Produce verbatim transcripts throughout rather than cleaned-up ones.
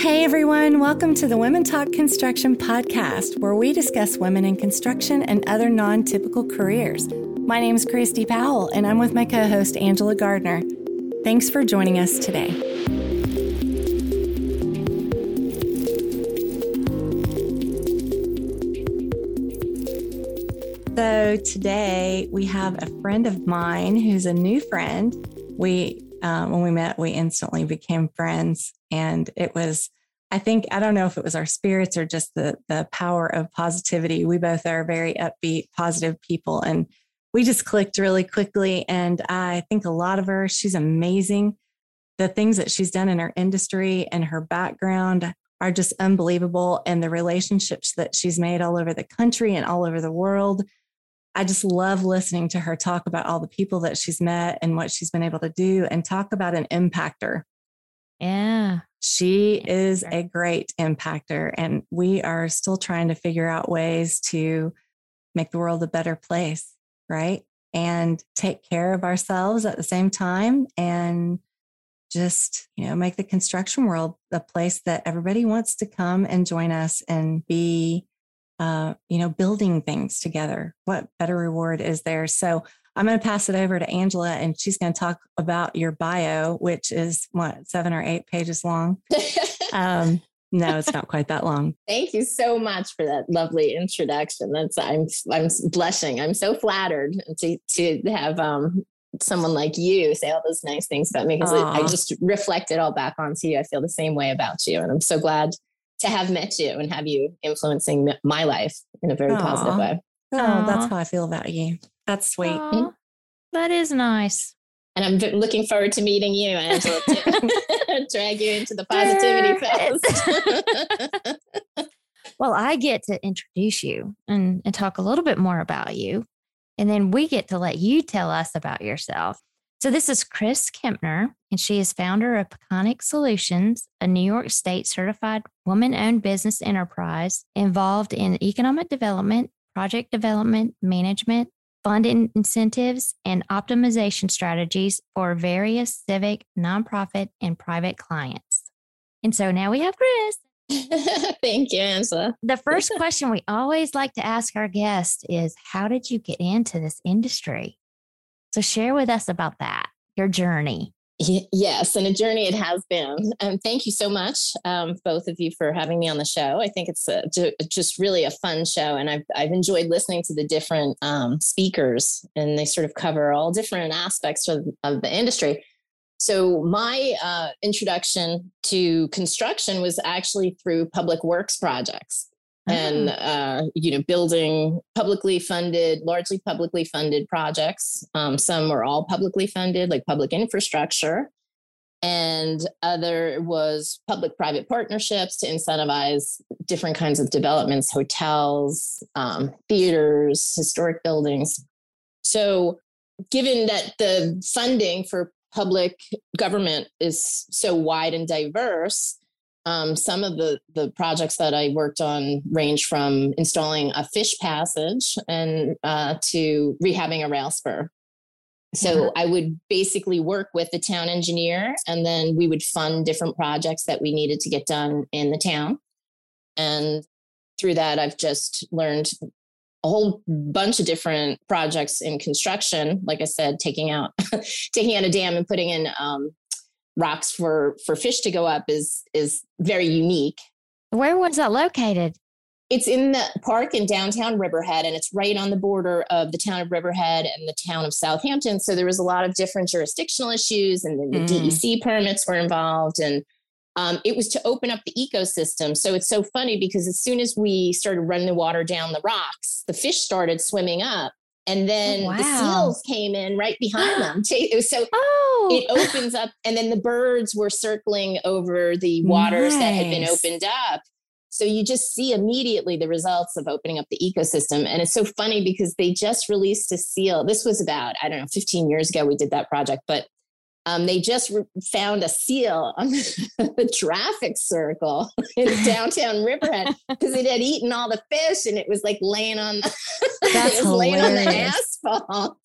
Hey everyone, welcome to the Women Talk Construction podcast, where we discuss women in construction and other non-typical careers. My name is Christy Powell, and I'm with my co-host, Angela Gardner. Thanks for joining us today. So today we have a friend of mine who's a new friend. We Uh, when we met, we instantly became friends, and it was, I think, I don't know if it was our spirits or just the the power of positivity. We both are very upbeat, positive people, and we just clicked really quickly. And I think a lot of her, she's amazing. The things that she's done in her industry and her background are just unbelievable. And the relationships that she's made all over the country and all over the world. I just love listening to her talk about all the people that she's met and what she's been able to do, and talk about an impactor. Yeah. She yeah. is a great impactor, and we are still trying to figure out ways to make the world a better place, right? And take care of ourselves at the same time, and just, you know, make the construction world a place that everybody wants to come and join us and be Uh, you know, building things together. What better reward is there? So I'm going to pass it over to Angela, and she's going to talk about your bio, which is what, seven or eight pages long. um, no, it's not quite that long. Thank you so much for that lovely introduction. That's I'm I'm blushing. I'm so flattered to to have um, someone like you say all those nice things about me, because I just reflect it all back onto you. I feel the same way about you, and I'm so glad to have met you and have you influencing my life in a very Aww. positive way. Oh, Aww. That's how I feel about you. That's sweet. Aww. That is nice. And I'm looking forward to meeting you, Angela, to drag you into the positivity fest. Well, I get to introduce you and, and talk a little bit more about you. And then we get to let you tell us about yourself. So this is Chris Kempner, and she is founder of Peconic Solutions, a New York State certified woman-owned business enterprise involved in economic development, project development, management, fund incentives, and optimization strategies for various civic, nonprofit, and private clients. And so now we have Chris. Thank you, Angela. The first question we always like to ask our guests is, how did you get into this industry? So share with us about that, your journey. Yes, and a journey it has been. Um, thank you so much, um, both of you, for having me on the show. I think it's a, just really a fun show, and I've, I've enjoyed listening to the different um, speakers, and they sort of cover all different aspects of, of the industry. So my uh, introduction to construction was actually through public works projects. And, uh, you know, building publicly funded, largely publicly funded projects. Um, some were all publicly funded, like public infrastructure. And other was public-private partnerships to incentivize different kinds of developments, hotels, um, theaters, historic buildings. So given that the funding for public government is so wide and diverse, Um, some of the, the projects that I worked on range from installing a fish passage and uh, to rehabbing a rail spur. So yeah. I would basically work with the town engineer, and then we would fund different projects that we needed to get done in the town. And through that, I've just learned a whole bunch of different projects in construction. Like I said, taking out taking out a dam and putting in um, rocks for, for fish to go up is, is very unique. Where was that located? It's in the park in downtown Riverhead, and it's right on the border of the town of Riverhead and the town of Southampton. So there was a lot of different jurisdictional issues, and then the mm. D E C permits were involved, and um, it was to open up the ecosystem. So it's so funny, because as soon as we started running the water down the rocks, the fish started swimming up. And then oh, wow. the seals came in right behind them. So oh. it opens up. And then the birds were circling over the waters nice. that had been opened up. So you just see immediately the results of opening up the ecosystem. And it's so funny, because they just released a seal. This was about, I don't know, fifteen years ago we did that project. But um, they just re- found a seal on the traffic circle in downtown Riverhead, because it had eaten all the fish, and it was like laying on the... That's it was laying on the asphalt.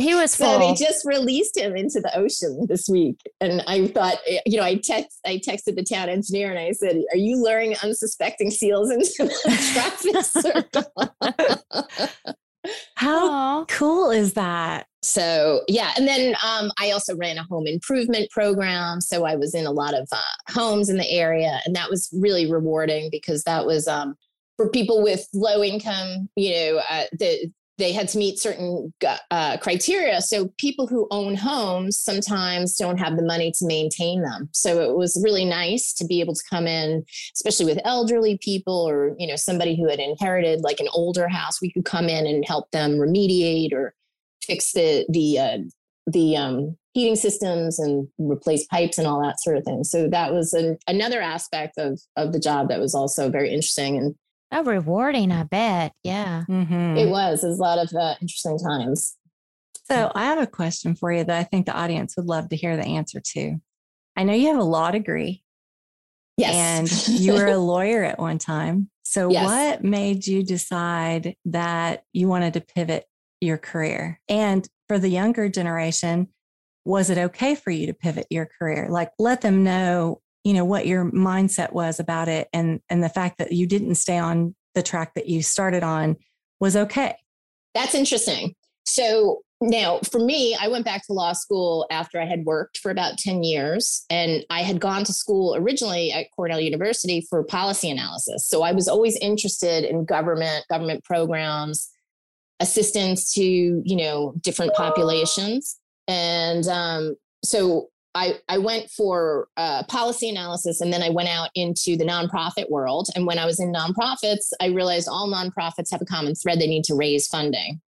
He was full. They just released him into the ocean this week. And I thought, you know, I text, I texted the town engineer and I said, are you luring unsuspecting seals into the traffic circle? How Aww. Cool is that? So, yeah. And then um, I also ran a home improvement program. So I was in a lot of uh, homes in the area. And that was really rewarding because that was um, for people with low income, you know, uh, the they had to meet certain uh, criteria. So people who own homes sometimes don't have the money to maintain them. So it was really nice to be able to come in, especially with elderly people or, you know, somebody who had inherited like an older house, we could come in and help them remediate or fix the, the, uh, the um, heating systems and replace pipes and all that sort of thing. So that was an, another aspect of, of the job that was also very interesting and oh, rewarding, I bet. Yeah. Mm-hmm. It was. It was a lot of uh, interesting times. So I have a question for you that I think the audience would love to hear the answer to. I know you have a law degree. Yes. And you were a lawyer at one time. So yes. What made you decide that you wanted to pivot your career? And for the younger generation, was it okay for you to pivot your career? Like, let them know, you know, what your mindset was about it. And, and the fact that you didn't stay on the track that you started on was okay. That's interesting. So now for me, I went back to law school after I had worked for about ten years. And I had gone to school originally at Cornell University for policy analysis. So I was always interested in government, government programs, assistance to, you know, different populations. And um, so I, I went for uh, policy analysis and then I went out into the nonprofit world. And when I was in nonprofits, I realized all nonprofits have a common thread. They need to raise funding.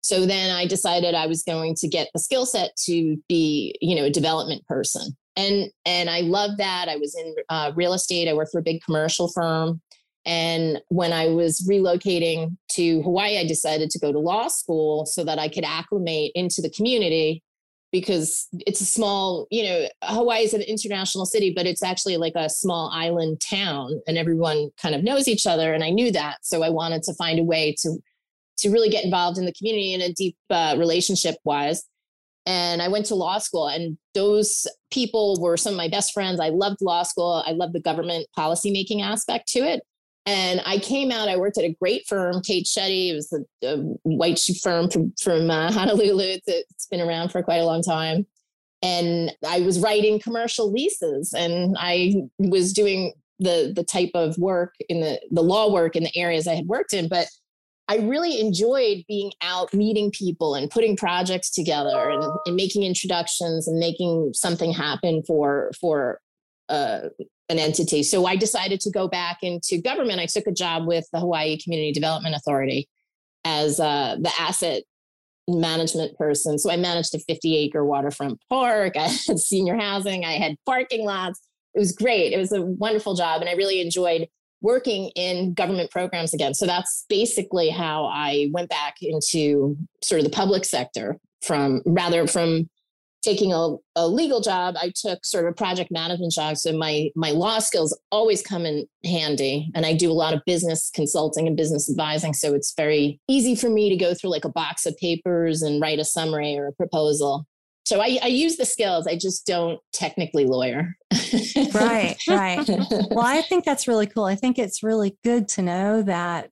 So then I decided I was going to get the skill set to be, you know, a development person. And, and I loved that. I was in uh, real estate. I worked for a big commercial firm. And when I was relocating to Hawaii, I decided to go to law school so that I could acclimate into the community. Because it's a small, you know, Hawaii is an international city, but it's actually like a small island town and everyone kind of knows each other. And I knew that. So I wanted to find a way to to really get involved in the community in a deep uh, relationship wise. And I went to law school and those people were some of my best friends. I loved law school. I loved the government policymaking aspect to it. And I came out, I worked at a great firm, Kate Shetty. It was a, a white firm from, from uh, Honolulu. It's been around for quite a long time. And I was writing commercial leases and I was doing the the type of work in the, the law work in the areas I had worked in. But I really enjoyed being out meeting people and putting projects together and, and making introductions and making something happen for, for uh an entity. So I decided to go back into government. I took a job with the Hawaii Community Development Authority as uh, the asset management person. So I managed a fifty acre waterfront park. I had senior housing. I had parking lots. It was great. It was a wonderful job. And I really enjoyed working in government programs again. So that's basically how I went back into sort of the public sector from rather from taking a, a legal job, I took sort of a project management job. So my my law skills always come in handy. And I do a lot of business consulting and business advising. So it's very easy for me to go through like a box of papers and write a summary or a proposal. So I, I use the skills. I just don't technically lawyer. Right, right. Well, I think that's really cool. I think it's really good to know that.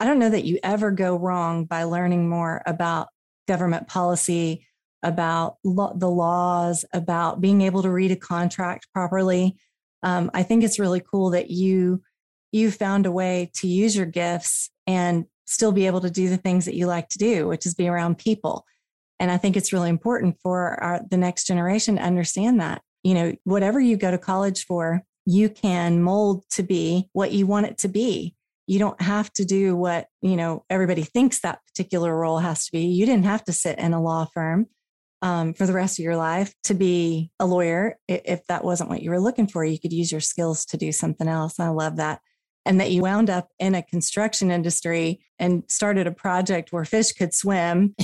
I don't know that you ever go wrong by learning more about government policy, about lo- the laws, about being able to read a contract properly. Um, I think it's really cool that you you found a way to use your gifts and still be able to do the things that you like to do, which is be around people. And I think it's really important for our, the next generation to understand that, you know, whatever you go to college for, you can mold to be what you want it to be. You don't have to do what, you know, everybody thinks that particular role has to be. You didn't have to sit in a law firm Um, for the rest of your life to be a lawyer. If that wasn't what you were looking for, you could use your skills to do something else. I love that. And that you wound up in a construction industry and started a project where fish could swim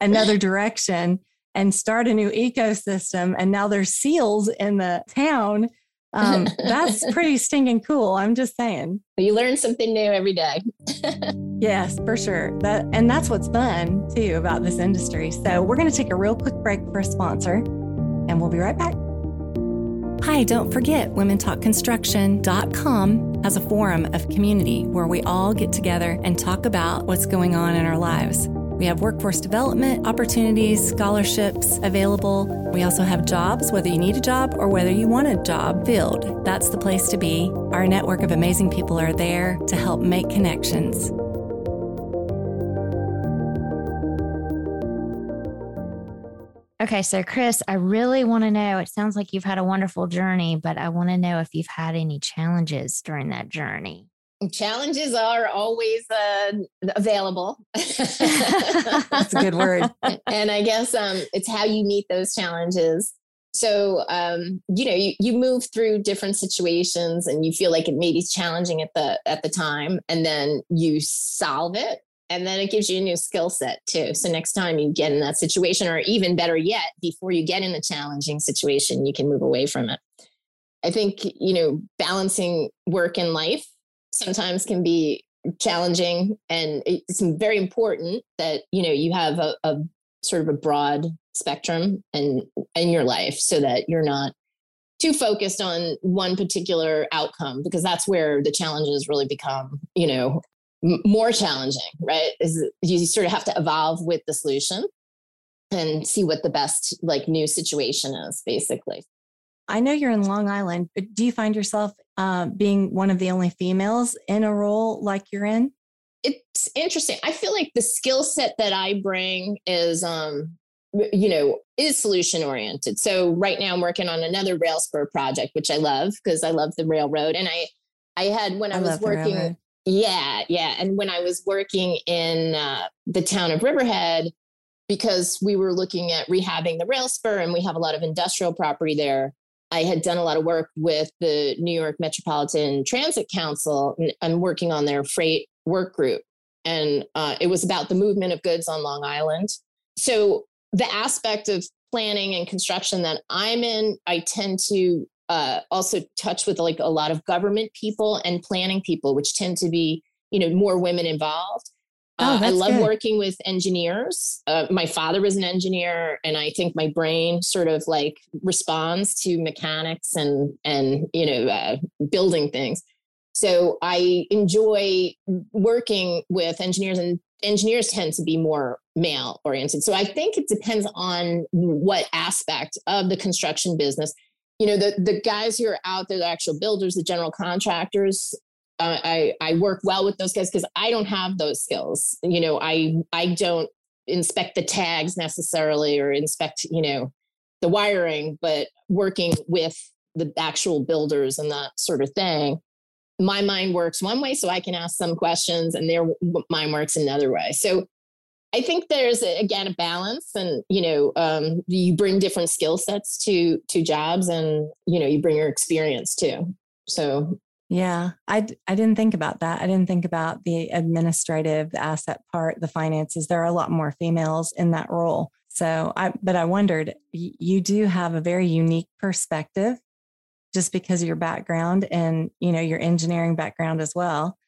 another direction and start a new ecosystem. And now there's seals in the town Um, that's pretty stinking cool. I'm just saying. You learn something new every day. Yes, for sure. That, and that's what's fun too about this industry. So we're going to take a real quick break for a sponsor and we'll be right back. Hi, don't forget women talk construction dot com as a forum of community where we all get together and talk about what's going on in our lives. We have workforce development opportunities, scholarships available. We also have jobs, whether you need a job or whether you want a job filled. That's the place to be. Our network of amazing people are there to help make connections. Okay, so Chris, I really want to know, it sounds like you've had a wonderful journey, but I want to know if you've had any challenges during that journey. Challenges are always uh, available. That's a good word. And I guess um, it's how you meet those challenges. So, um, you know, you, you move through different situations and you feel like it may be challenging at the at the time, and then you solve it. And then it gives you a new skill set too. So next time you get in that situation, or even better yet, before you get in a challenging situation, you can move away from it. I think, you know, balancing work and life sometimes can be challenging, and it's very important that, you know, you have a, a sort of a broad spectrum and in your life so that you're not too focused on one particular outcome, because that's where the challenges really become, you know, more challenging, right? Is you sort of have to evolve with the solution and see what the best like new situation is, basically. I know you're in Long Island, but do you find yourself uh, being one of the only females in a role like you're in? It's interesting. I feel like the skill set that I bring is, um, you know, is solution oriented. So right now I'm working on another rail spur project, which I love because I love the railroad. And I, I had when I, I was working. Yeah. Yeah. And when I was working in uh, the town of Riverhead, because we were looking at rehabbing the rail spur and we have a lot of industrial property there, I had done a lot of work with the New York Metropolitan Transit Council. And I'm working on their freight work group. And uh, it was about the movement of goods on Long Island. So the aspect of planning and construction that I'm in, I tend to Uh, also touch with like a lot of government people and planning people, which tend to be, you know, more women involved. Uh, oh, I love good. working with engineers. Uh, my father was an engineer, and I think my brain sort of like responds to mechanics and, and, you know, uh, building things. So I enjoy working with engineers, and engineers tend to be more male oriented. So I think it depends on what aspect of the construction business. You know, the, the guys who are out there, the actual builders, the general contractors, uh, I, I work well with those guys because I don't have those skills. You know, I I don't inspect the tags necessarily or inspect, you know, the wiring, but working with the actual builders and that sort of thing, my mind works one way, so I can ask some questions, and their mind works another way. So I think there's, again, a balance, and, you know, um, you bring different skill sets to to jobs, and, you know, you bring your experience too. So, yeah, I, I didn't think about that. I didn't think about the administrative, the asset part, the finances. There are a lot more females in that role. So I, but I wondered, you do have a very unique perspective just because of your background and, you know, your engineering background as well.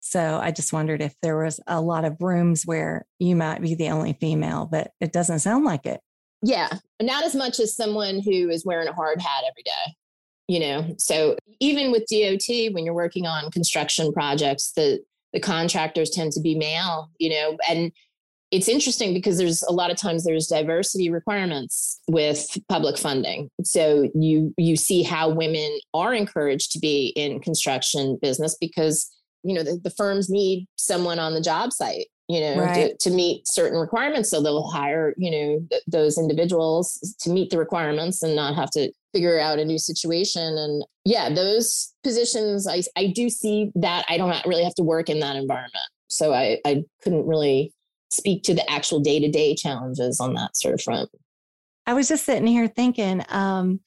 So I just wondered if there was a lot of rooms where you might be the only female, but it doesn't sound like it. Yeah. Not as much as someone who is wearing a hard hat every day, you know? So even with D O T, when you're working on construction projects, the, the contractors tend to be male, you know, and it's interesting because there's a lot of times there's diversity requirements with public funding. So you, you see how women are encouraged to be in construction business because, you know, the, the firms need someone on the job site, you know, right. to, to meet certain requirements. So they'll hire, you know, th- those individuals to meet the requirements and not have to figure out a new situation. And yeah, those positions, I, I do see that I don't really have to work in that environment. So I, I couldn't really speak to the actual day-to-day challenges on that sort of front. I was just sitting here thinking, um,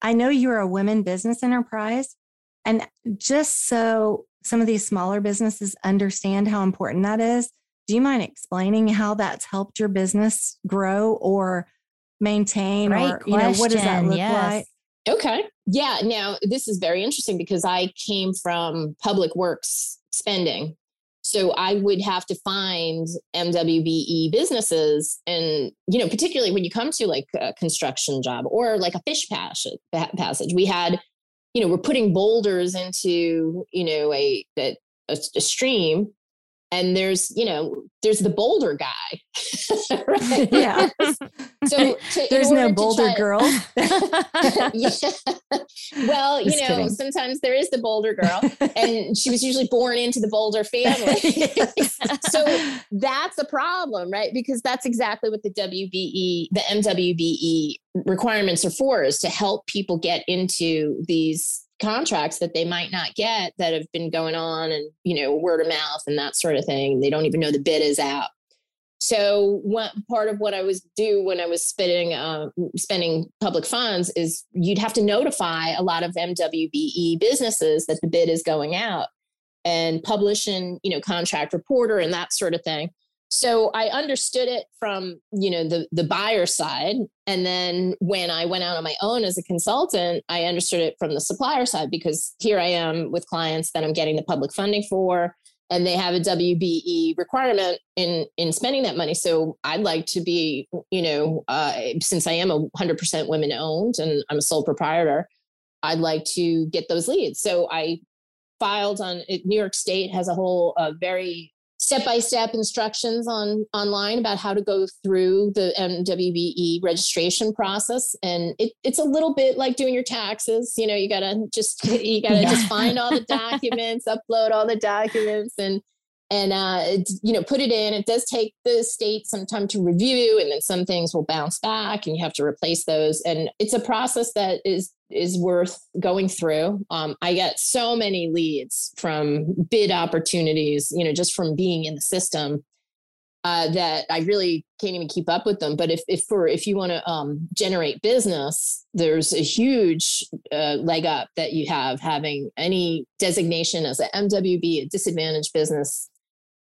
I know you're a women business enterprise, and just so some of these smaller businesses understand how important that is, do you mind explaining how that's helped your business grow or maintain? Great or, you know, what does that look yes. like? Okay. Yeah. Now, this is very interesting because I came from public works spending. So I would have to find M W B E businesses. And, you know, particularly when you come to like a construction job or like a fish passage, passage we had, you know, we're putting boulders into, you know, a, a, a stream. And there's, you know, there's the boulder guy. Right? Yeah. So to, there's no boulder try, girl. Yeah. Well, you Just know, kidding. Sometimes there is the boulder girl, and she was usually born into the boulder family. So that's a problem, right? Because that's exactly what the W B E, the M W B E requirements are for, is to help people get into these contracts that they might not get, that have been going on and, you know, word of mouth and that sort of thing. They don't even know the bid is out. So one part of what I was do when I was spending, uh, spending public funds is you'd have to notify a lot of M W B E businesses that the bid is going out and publish in, you know, contract reporter and that sort of thing. So I understood it from, you know, the, the buyer side. And then when I went out on my own as a consultant, I understood it from the supplier side, because here I am with clients that I'm getting the public funding for, and they have a W B E requirement in, in spending that money. So I'd like to be, you know, uh, since I am a hundred percent women owned and I'm a sole proprietor, I'd like to get those leads. So I filed on it. New York State has a whole uh, very step-by-step instructions on online about how to go through the M W B E registration process. And it, it's a little bit like doing your taxes. You know, you gotta just, you gotta yeah. just find all the documents, upload all the documents and, and, uh, it, you know, put it in. It does take the state some time to review, and then some things will bounce back and you have to replace those. And it's a process that is, is worth going through. Um, I got so many leads from bid opportunities, you know, just from being in the system, uh, that I really can't even keep up with them. But if, if for, if you want to, um, generate business, there's a huge, uh, leg up that you have having any designation as a M W B, a disadvantaged business.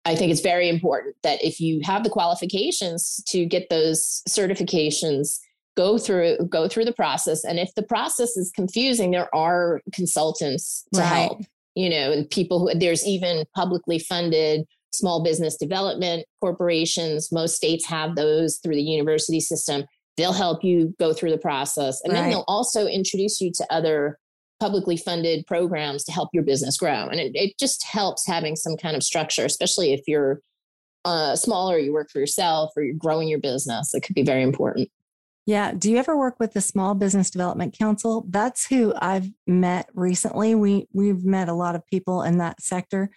I think it's very important that if you have the qualifications to get those certifications, go through, go through the process. And if the process is confusing, there are consultants to right. help, you know, and people who, there's even publicly funded small business development corporations. Most states have those through the university system. They'll help you go through the process. And right. then they'll also introduce you to other publicly funded programs to help your business grow. And it, it just helps having some kind of structure, especially if you're uh, smaller, you work for yourself, or you're growing your business. It could be very important. Yeah. Do you ever work with the Small Business Development Council? That's who I've met recently. We we've met a lot of people in that sector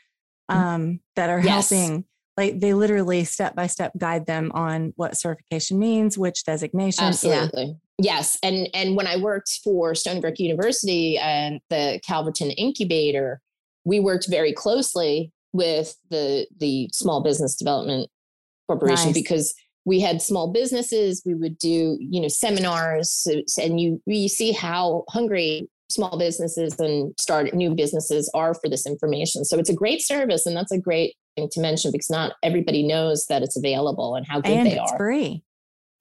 um, that are yes. helping. Like they literally step-by-step guide them on what certification means, which designation. Absolutely. Yeah. Yes. And, and when I worked for Stony Brook University and the Calverton Incubator, we worked very closely with the, the Small Business Development Corporation nice. because we had small businesses. We would do, you know, seminars, and you, you see how hungry small businesses and start new businesses are for this information. So it's a great service, and that's a great thing to mention, because not everybody knows that it's available and how good and they it's are. Free.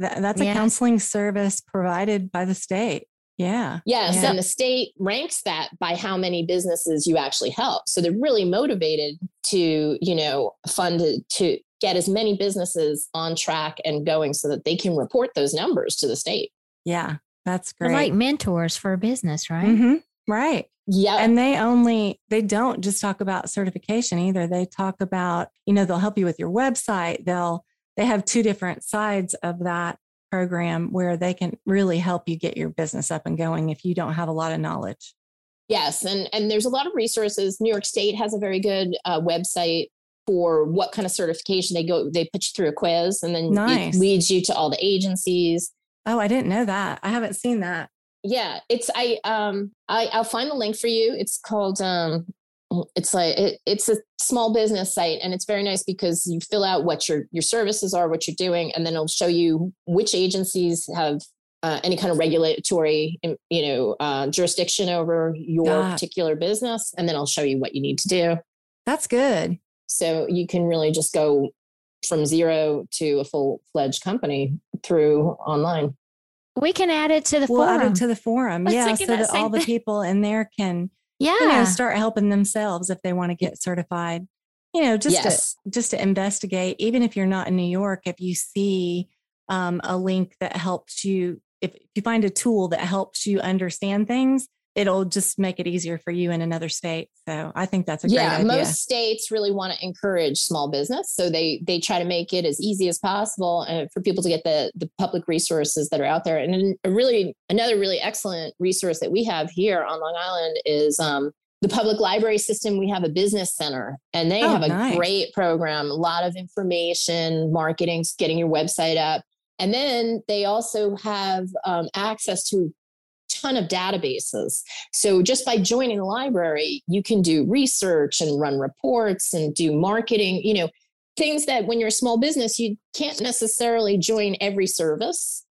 That, that's yeah. a counseling service provided by the state. Yeah. Yes. Yeah. And the state ranks that by how many businesses you actually help. So they're really motivated to, you know, fund to get as many businesses on track and going so that they can report those numbers to the state. Yeah, that's great. They're like mentors for a business, right? Mm-hmm. Right. Yeah. And they only, they don't just talk about certification either. They talk about, you know, they'll help you with your website. They'll, they have two different sides of that program where they can really help you get your business up and going if you don't have a lot of knowledge. Yes. And, and there's a lot of resources. New York State has a very good uh, website for what kind of certification they go. They put you through a quiz, and then nice. it leads you to all the agencies. Oh, I didn't know that. I haven't seen that. Yeah. It's, I, um, I, I'll find the link for you. It's called, um, it's like, it, it's a small business site, and it's very nice because you fill out what your, your services are, what you're doing, and then it'll show you which agencies have uh, any kind of regulatory, you know, uh, jurisdiction over your God. particular business. And then I'll show you what you need to do. That's good. So you can really just go from zero to a full fledged company through online. We can add it to the we'll forum. Add it to the forum. Let's yeah. So that, that all thing. the people in there can yeah. you know, start helping themselves if they want to get certified, you know, just, yes. to, just to investigate, even if you're not in New York, if you see um, a link that helps you, if you find a tool that helps you understand things, it'll just make it easier for you in another state. So I think that's a great yeah, idea. Yeah, most states really want to encourage small business. So they they try to make it as easy as possible for people to get the, the public resources that are out there. And a really another really excellent resource that we have here on Long Island is um, the public library system. We have a business center, and they oh, have a nice. great program, a lot of information, marketing, getting your website up. And then they also have um, access to ton of databases. So just by joining the library, you can do research and run reports and do marketing, you know, things that when you're a small business, you can't necessarily join every service.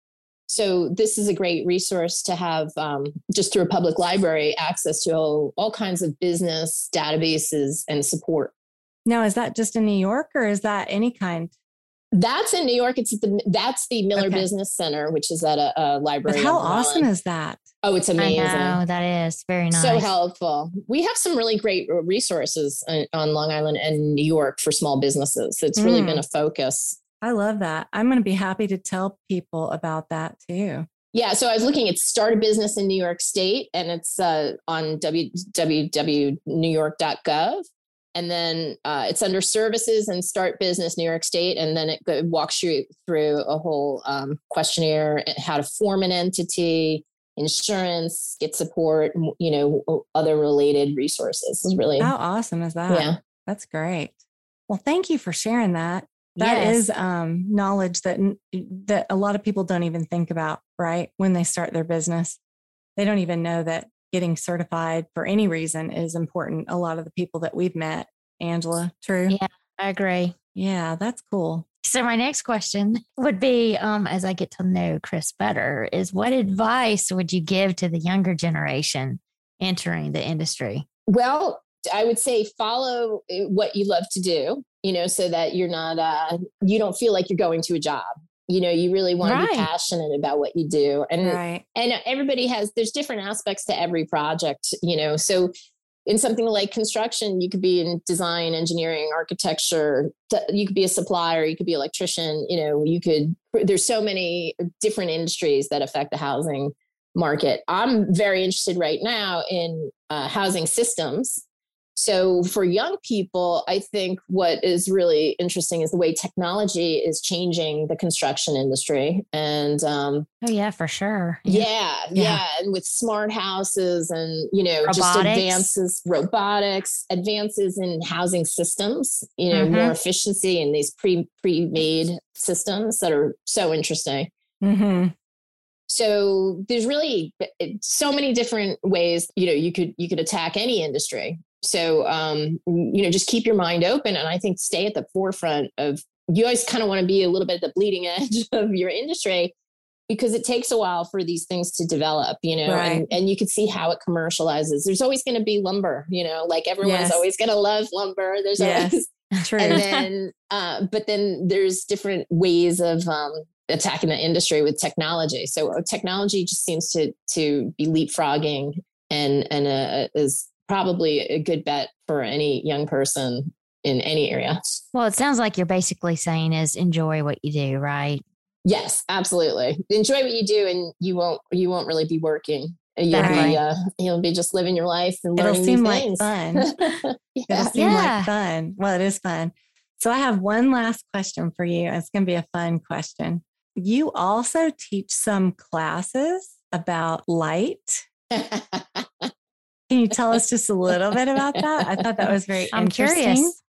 So this is a great resource to have um, just through a public library, access to all, all kinds of business databases and support. Now, is that just in New York, or is that any kind? That's in New York. It's the that's the Miller okay. Business Center, which is at a, a library. But how awesome is that? Oh, it's amazing. I know, that is very nice. So helpful. We have some really great resources on Long Island and New York for small businesses. It's really mm. been a focus. I love that. I'm going to be happy to tell people about that too. Yeah. So I was looking at Start a Business in New York State, and it's uh, on w w w dot new york dot gov. And then uh, it's under services and Start Business New York State. And then it, go, it walks you through a whole um, questionnaire, how to form an entity, insurance, get support, you know, other related resources. It's really. How awesome is that? Yeah. That's great. Well, thank you for sharing that. That yes. is um, knowledge that, that a lot of people don't even think about, right? When they start their business, they don't even know that getting certified for any reason is important. A lot of the people that we've met, Angela, true? Yeah, I agree. Yeah, that's cool. So my next question would be, um, as I get to know Chris better, is what advice would you give to the younger generation entering the industry? Well, I would say follow what you love to do, you know, so that you're not, uh, you don't feel like you're going to a job. You know, you really want right. to be passionate about what you do. And, right. and everybody has, there's different aspects to every project, you know, so in something like construction, you could be in design, engineering, architecture, you could be a supplier, you could be an electrician, you know, you could, there's so many different industries that affect the housing market. I'm very interested right now in uh, housing systems. So for young people, I think what is really interesting is the way technology is changing the construction industry. And um, oh yeah, for sure. Yeah, yeah, yeah. And with smart houses and, you know, robotics. just advances, robotics, advances in housing systems, you know, mm-hmm. more efficiency in these pre, pre-made systems that are so interesting. Mm-hmm. So there's really so many different ways, you know, you could, you could attack any industry. So, um, you know, just keep your mind open. And I think stay at the forefront of, you always kind of want to be a little bit at the bleeding edge of your industry, because it takes a while for these things to develop, you know, right. and, and you can see how it commercializes. There's always going to be lumber, you know, like everyone's yes. always going to love lumber. There's yes. always, True. and then, uh, but then there's different ways of, um, attacking the industry with technology. So technology just seems to, to be leapfrogging and, and, uh, is, probably a good bet for any young person in any area. Well, it sounds like you're basically saying is enjoy what you do, right? Yes, absolutely. Enjoy what you do, and you won't you won't really be working. You'll right. be uh, you'll be just living your life and learning It'll seem new things. Like fun. yeah. It'll seem yeah. like fun. Well, it is fun. So I have one last question for you. It's going to be a fun question. You also teach some classes about light. Can you tell us just a little bit about that? I thought that was very I'm interesting.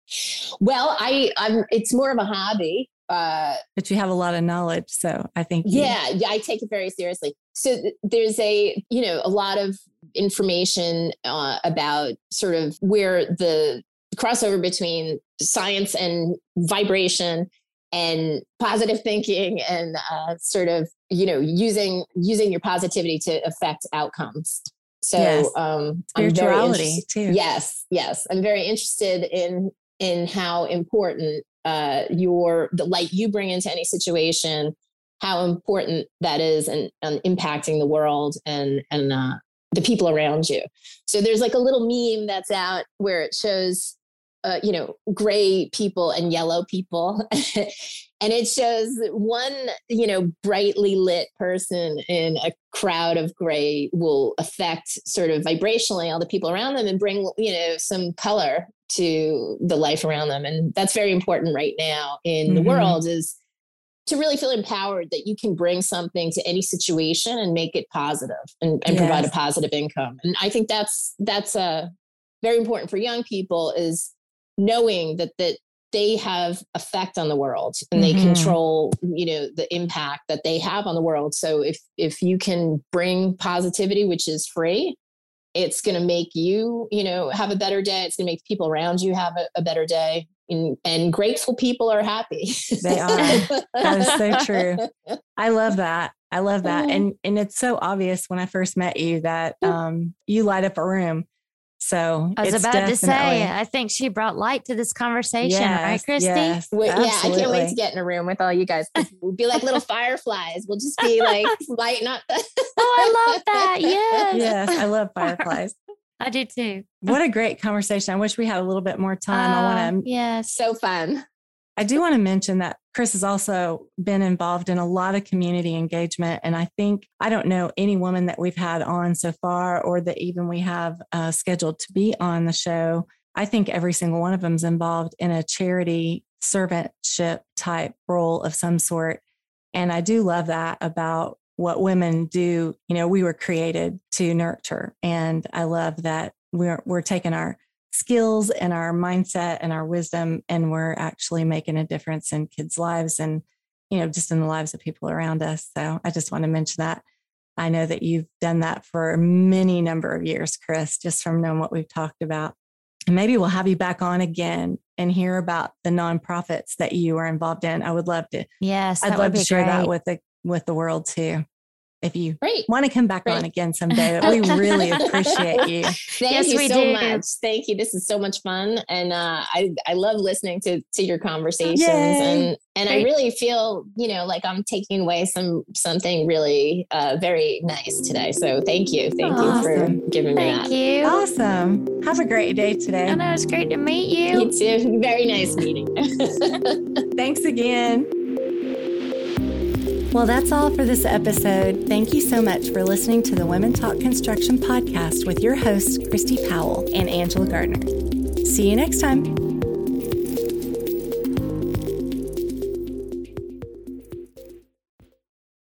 Curious. Well, I, I'm, it's more of a hobby. Uh, but you have a lot of knowledge. So I think. Yeah, you... yeah, I take it very seriously. So th- there's a, you know, a lot of information uh, about sort of where the crossover between science and vibration and positive thinking and uh, sort of, you know, using using your positivity to affect outcomes. So, yes. um, spirituality too. Yes. Yes. I'm very interested in, in how important, uh, your, the light you bring into any situation, how important that is and, and impacting the world and, and uh, the people around you. So there's like a little meme that's out where it shows, uh, you know, gray people and yellow people. And it shows one, you know, brightly lit person in a crowd of gray will affect sort of vibrationally all the people around them and bring, you know, some color to the life around them. And that's very important right now in mm-hmm. the world, is to really feel empowered that you can bring something to any situation and make it positive and, and yes. provide a positive income. And I think that's, that's a very important for young people, is knowing that, that, they have effect on the world and they mm-hmm. control, you know, the impact that they have on the world. So if, if you can bring positivity, which is free, it's going to make you, you know, have a better day. It's going to make people around you have a, a better day, and, and grateful people are happy. They are. That is so true. I love that. I love that. And, and it's so obvious when I first met you that um, you light up a room. So I was about to say, I think she brought light to this conversation, yes, right, Christy? Yes, we, yeah, absolutely. I can't wait to get in a room with all you guys. We'll be like little fireflies. We'll just be like lighting up. Oh, I love that. Yes. Yes, I love fireflies. I do too. What a great conversation. I wish we had a little bit more time. Uh, I want to. Yeah, so fun. I do want to mention that Chris has also been involved in a lot of community engagement. And I think, I don't know any woman that we've had on so far, or that even we have uh, scheduled to be on the show. I think every single one of them is involved in a charity servantship type role of some sort. And I do love that about what women do. You know, we were created to nurture. And I love that we're, we're taking our skills and our mindset and our wisdom, and we're actually making a difference in kids' lives and, you know, just in the lives of people around us. So I just want to mention that. I know that you've done that for many number of years, Chris, just from knowing what we've talked about. And maybe we'll have you back on again and hear about the nonprofits that you are involved in. I would love to. Yes, I'd love to share great. that with the with the world too. If you Great. want to come back Great. on again someday, we really appreciate you. Thank yes, you we so do. much. Thank you. This is so much fun. And uh, I, I love listening to, to your conversations. Yay. And and Great. I really feel, you know, like I'm taking away some something really uh, very nice today. So thank you. Thank awesome. you for giving me thank that. Thank you. Awesome. Have a great day today. I know, it's great to meet you. You too. Very nice meeting. Thanks again. Well, that's all for this episode. Thank you so much for listening to the Women Talk Construction podcast with your hosts, Christy Powell and Angela Gardner. See you next time.